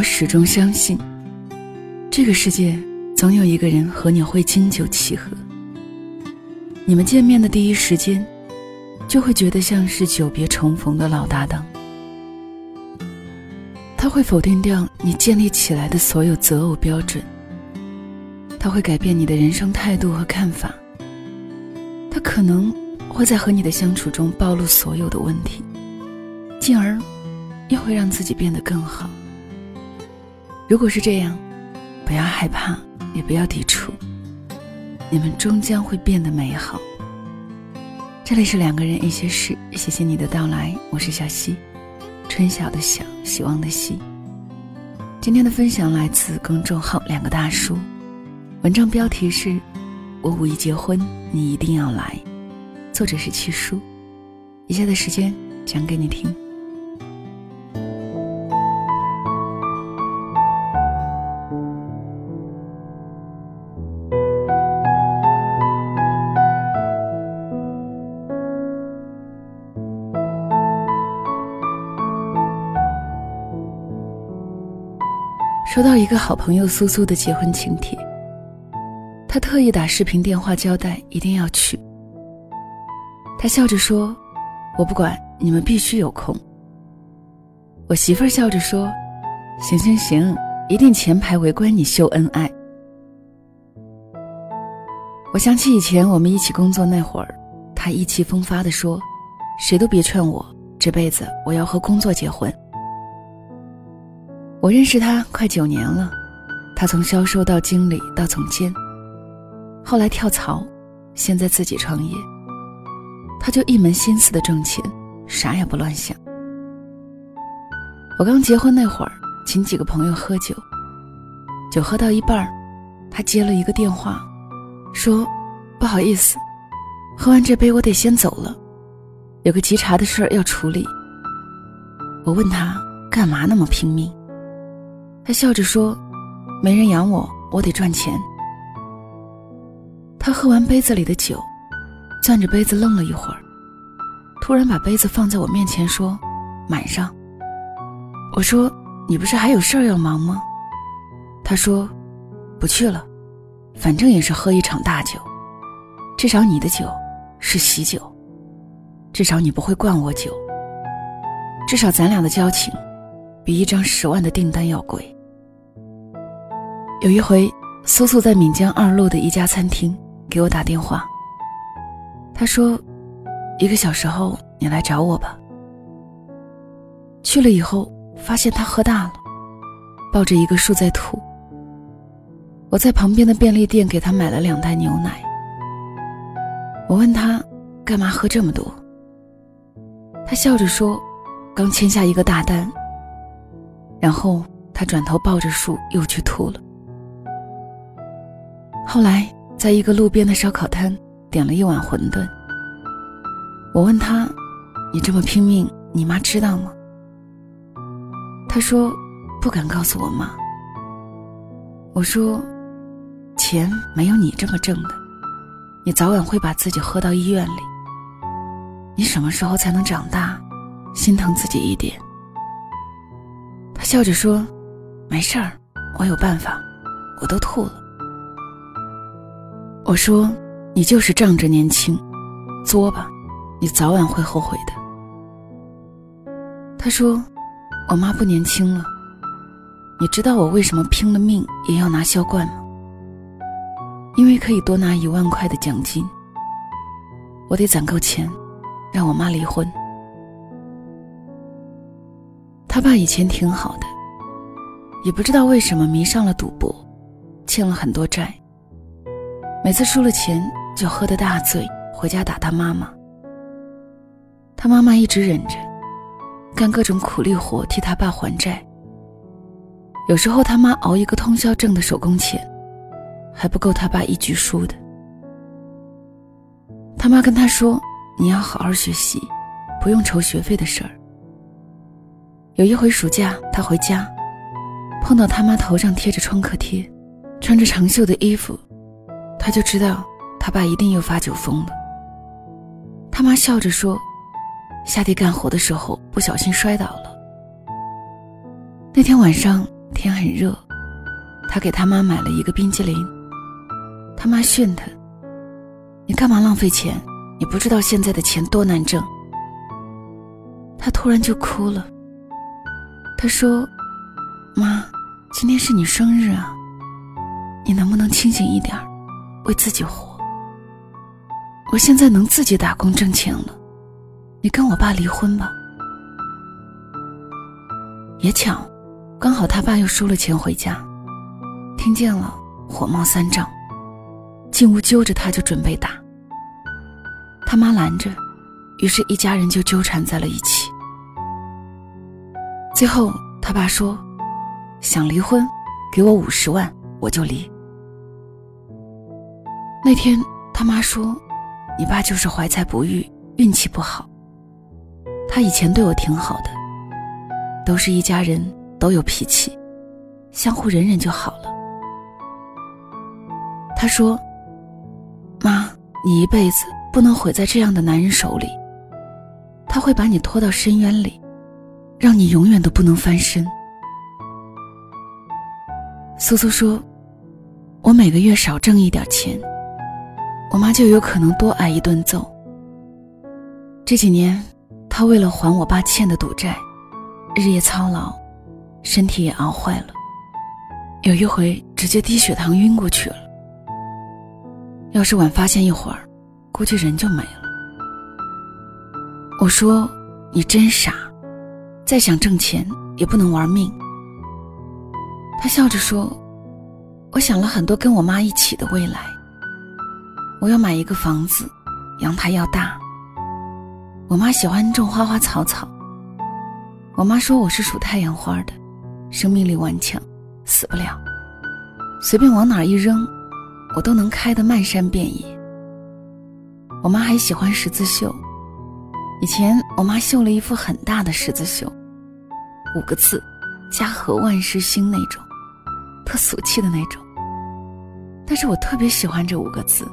我始终相信，这个世界总有一个人和你会经久契合。你们见面的第一时间，就会觉得像是久别重逢的老搭档。他会否定掉你建立起来的所有择偶标准，他会改变你的人生态度和看法，他可能会在和你的相处中暴露所有的问题，进而又会让自己变得更好。如果是这样，不要害怕，也不要抵触，你们终将会变得美好。这里是两个人一些事，谢谢你的到来，我是小溪，春晓的晓，希望的希。今天的分享来自公众号两个大叔，文章标题是我五一结婚你一定要来，作者是七叔。以下的时间讲给你听。收到一个好朋友苏苏的结婚请帖，他特意打视频电话交代一定要去。他笑着说，我不管，你们必须有空。我媳妇儿笑着说，行行行，一定前排围观你秀恩爱。我想起以前我们一起工作那会儿，他意气风发地说，谁都别劝我，这辈子我要和工作结婚。我认识他快9年了，他从销售到经理到总监，后来跳槽，现在自己创业。他就一门心思的挣钱，啥也不乱想。我刚结婚那会儿，请几个朋友喝酒，酒喝到一半，他接了一个电话，说不好意思，喝完这杯我得先走了，有个急茬的事儿要处理。我问他干嘛那么拼命，他笑着说，没人养我，我得赚钱。他喝完杯子里的酒，攥着杯子愣了一会儿，突然把杯子放在我面前说，满上。我说，你不是还有事儿要忙吗？他说，不去了，反正也是喝一场大酒，至少你的酒是喜酒，至少你不会灌我酒，至少咱俩的交情比一张10万的订单要贵。有一回，苏苏在闽江2路的一家餐厅给我打电话，他说，1个小时后你来找我吧。去了以后，发现他喝大了，抱着一个树在吐。我在旁边的便利店给他买了2袋牛奶。我问他干嘛喝这么多，他笑着说，刚签下一个大单。然后他转头抱着树又去吐了。后来在一个路边的烧烤摊点了一碗馄饨，我问他，你这么拼命你妈知道吗？他说，不敢告诉我妈。我说，钱没有你这么挣的，你早晚会把自己喝到医院里，你什么时候才能长大，心疼自己一点。他笑着说，没事儿，我有办法，我都吐了。我说，你就是仗着年轻，作吧，你早晚会后悔的。他说，我妈不年轻了，你知道我为什么拼了命也要拿销冠吗？因为可以多拿1万块的奖金，我得攒够钱让我妈离婚。他爸以前挺好的，也不知道为什么迷上了赌博，欠了很多债，每次输了钱就喝得大醉，回家打他妈妈。他妈妈一直忍着，干各种苦力活替他爸还债。有时候他妈熬一个通宵挣的手工钱，还不够他爸一局输的。他妈跟他说，你要好好学习，不用愁学费的事儿。有一回暑假，他回家碰到他妈头上贴着创可贴，穿着长袖的衣服，他就知道他爸一定又发酒疯了。他妈笑着说，下地干活的时候不小心摔倒了。那天晚上天很热，他给他妈买了一个冰淇淋。他妈训他，你干嘛浪费钱，你不知道现在的钱多难挣。他突然就哭了，他说，妈，今天是你生日啊，你能不能清醒一点，为自己活。我现在能自己打工挣钱了，你跟我爸离婚吧。也巧，刚好他爸又输了钱回家，听见了火冒三丈，进屋揪着他就准备打。他妈拦着，于是一家人就纠缠在了一起。最后他爸说，想离婚给我50万我就离。那天他妈说，你爸就是怀才不遇，运气不好，他以前对我挺好的，都是一家人，都有脾气，相互忍忍就好了。他说，妈，你一辈子不能毁在这样的男人手里，他会把你拖到深渊里，让你永远都不能翻身。苏苏说，我每个月少挣一点钱，我妈就有可能多挨一顿揍。这几年她为了还我爸欠的赌债，日夜操劳，身体也熬坏了，有一回直接低血糖晕过去了。要是晚发现一会儿，估计人就没了。我说，你真傻，再想挣钱也不能玩命。他笑着说，我想了很多跟我妈一起的未来，我要买一个房子，阳台要大，我妈喜欢种花花草草，我妈说我是属太阳花的，生命力顽强，死不了，随便往哪一扔，我都能开得漫山遍野。我妈还喜欢十字绣，以前我妈绣了一幅很大的十字绣，5个字，家和万事兴那种，特俗气的那种，但是我特别喜欢这5个字。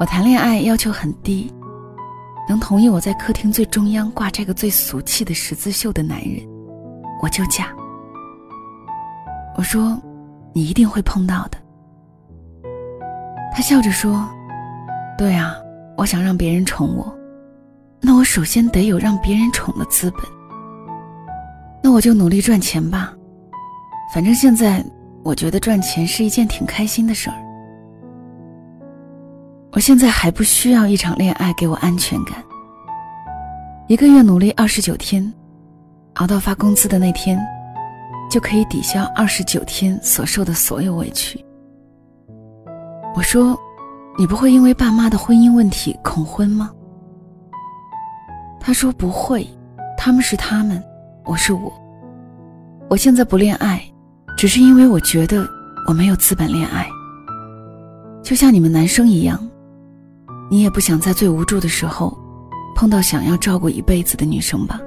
我谈恋爱要求很低，能同意我在客厅最中央挂这个最俗气的十字绣的男人，我就嫁。我说，你一定会碰到的。他笑着说，对啊，我想让别人宠我，那我首先得有让别人宠的资本，那我就努力赚钱吧，反正现在我觉得赚钱是一件挺开心的事儿。我现在还不需要一场恋爱给我安全感，1个月努力29天，熬到发工资的那天，就可以抵消29天所受的所有委屈。我说，你不会因为爸妈的婚姻问题恐婚吗？他说，不会，他们是他们，我是我。我现在不恋爱，只是因为我觉得我没有资本恋爱，就像你们男生一样，你也不想在最无助的时候碰到想要照顾一辈子的女生吧。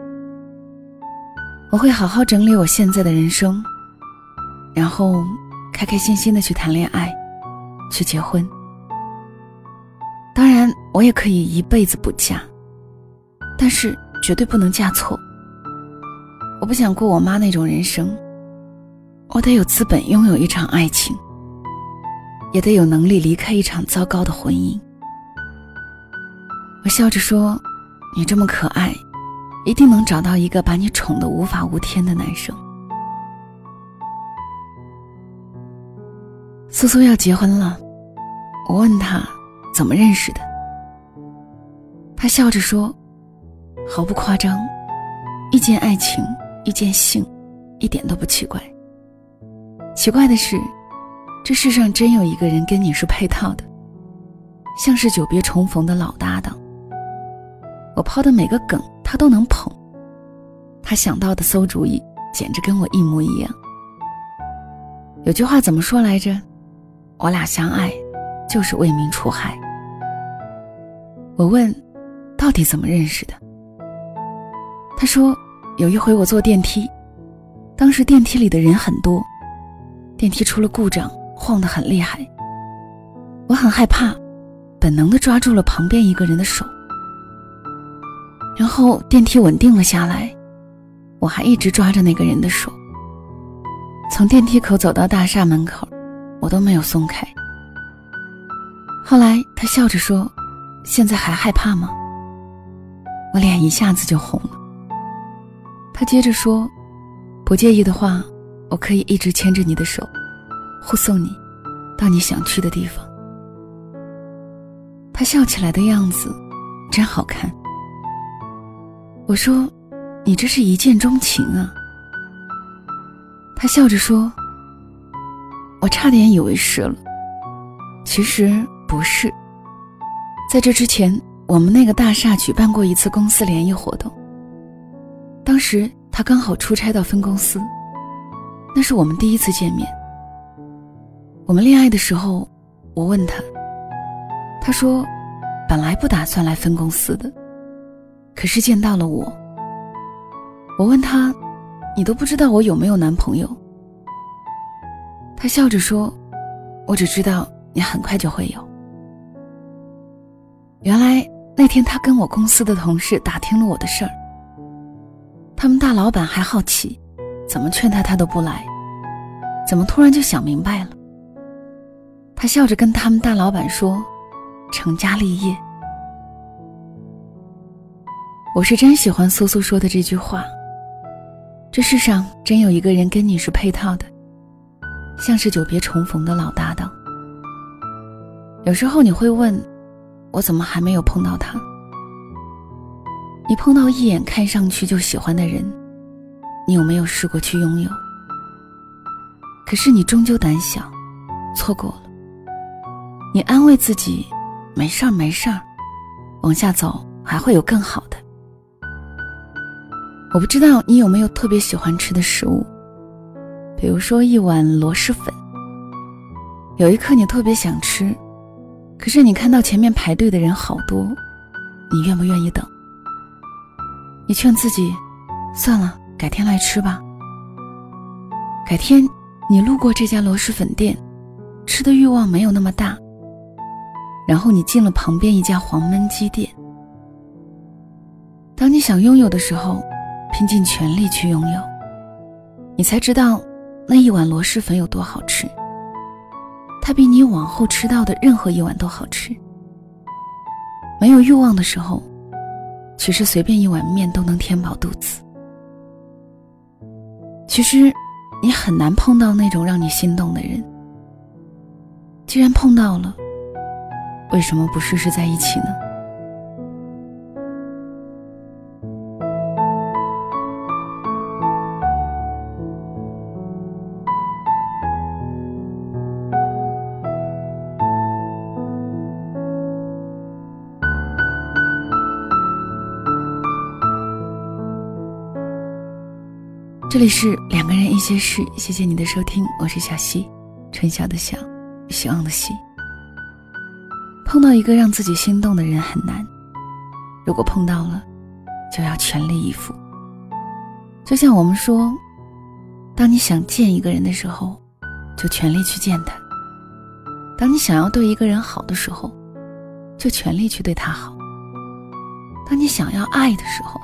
我会好好整理我现在的人生，然后开开心心的去谈恋爱，去结婚。当然我也可以一辈子不嫁，但是绝对不能嫁错。我不想过我妈那种人生，我得有资本拥有一场爱情，也得有能力离开一场糟糕的婚姻。我笑着说，你这么可爱，一定能找到一个把你宠得无法无天的男生。苏苏要结婚了，我问她怎么认识的，她笑着说，毫不夸张，一见爱情，一见性，一点都不奇怪。奇怪的是，这世上真有一个人跟你是配套的，像是久别重逢的老搭档。我抛的每个梗他都能捧，他想到的馊主意简直跟我一模一样。有句话怎么说来着，我俩相爱就是为民除害。我问，到底怎么认识的？他说，有一回我坐电梯，当时电梯里的人很多，电梯出了故障，晃得很厉害，我很害怕，本能地抓住了旁边一个人的手，然后电梯稳定了下来，我还一直抓着那个人的手，从电梯口走到大厦门口，我都没有松开。后来他笑着说，现在还害怕吗？我脸一下子就红了。他接着说，不介意的话，我可以一直牵着你的手，护送你到你想去的地方。他笑起来的样子真好看。我说，你这是一见钟情啊。他笑着说，我差点以为是了，其实不是。在这之前，我们那个大厦举办过一次公司联谊活动，当时他刚好出差到分公司，那是我们第一次见面。我们恋爱的时候，我问他，他说本来不打算来分公司的，可是见到了我。我问他，你都不知道我有没有男朋友？他笑着说，我只知道你很快就会有。原来那天他跟我公司的同事打听了我的事儿，他们大老板还好奇，怎么劝他他都不来，怎么突然就想明白了。他笑着跟他们大老板说，成家立业。我是真喜欢苏苏说的这句话，这世上真有一个人跟你是配套的，像是久别重逢的老搭档。有时候你会问，我怎么还没有碰到他？你碰到一眼看上去就喜欢的人，你有没有试过去拥有？可是你终究胆小，错过了。你安慰自己，没事儿没事儿，往下走还会有更好的。我不知道你有没有特别喜欢吃的食物，比如说一碗螺蛳粉，有一刻你特别想吃，可是你看到前面排队的人好多，你愿不愿意等？你劝自己，算了，改天来吃吧。改天你路过这家螺蛳粉店，吃的欲望没有那么大，然后你进了旁边一家黄焖鸡店。当你想拥有的时候，拼尽全力去拥有，你才知道那一碗螺蛳粉有多好吃，它比你往后吃到的任何一碗都好吃。没有欲望的时候，其实随便一碗面都能填饱肚子。其实你很难碰到那种让你心动的人，既然碰到了，为什么不试试在一起呢？这里是两个人一些事，谢谢你的收听，我是小溪，春晓的晓，希望的希。碰到一个让自己心动的人很难，如果碰到了，就要全力以赴。就像我们说，当你想见一个人的时候，就全力去见他；当你想要对一个人好的时候，就全力去对他好；当你想要爱的时候，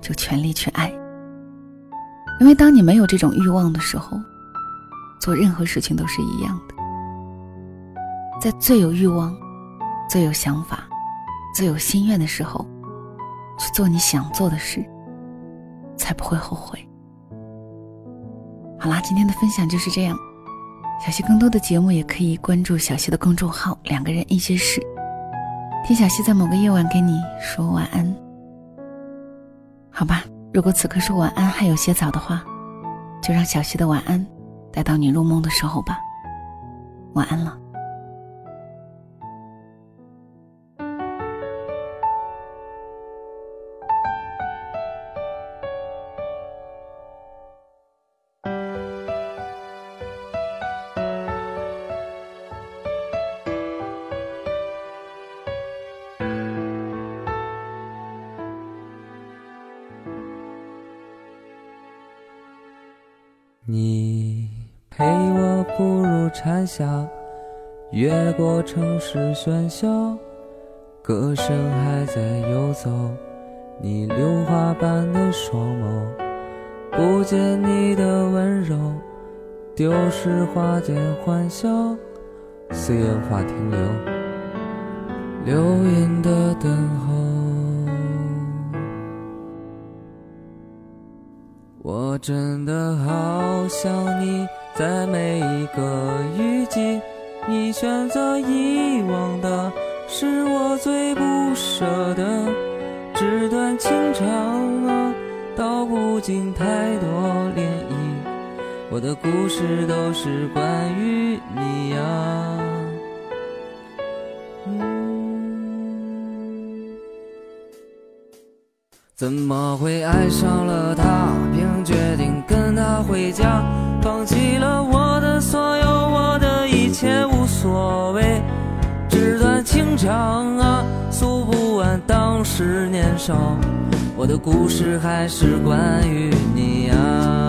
就全力去爱。因为当你没有这种欲望的时候，做任何事情都是一样的。在最有欲望、最有想法、最有心愿的时候，去做你想做的事，才不会后悔。好啦，今天的分享就是这样。小溪更多的节目也可以关注小溪的公众号“两个人一些事”，听小溪在某个夜晚给你说晚安。好吧。如果此刻说晚安还有些早的话，就让小溪的晚安带到你入梦的时候吧。晚安了。你陪我步入蝉夏，越过城市喧嚣，歌声还在游走，你榴花般的双眸，不见你的温柔，丢失花间欢笑，岁月无法停留，流言的等候。我真的好想你，在每一个雨季，你选择遗忘的是我最不舍的，纸短情长啊，道不尽太多涟漪。我的故事都是关于你啊，怎么会爱上了他，并决定跟他回家，放弃了我的所有，我的一切无所谓。纸短情长啊，诉不完当时年少，我的故事还是关于你啊。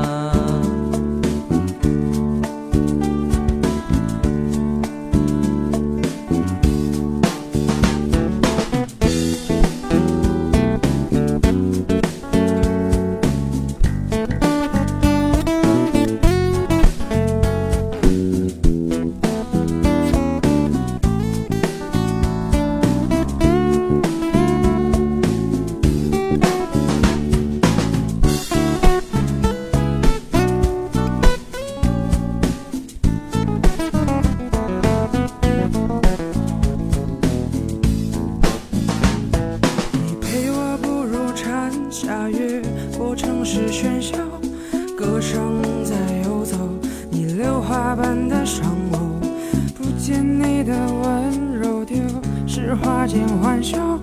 花间欢笑，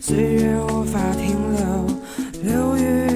岁月无法停留，流云。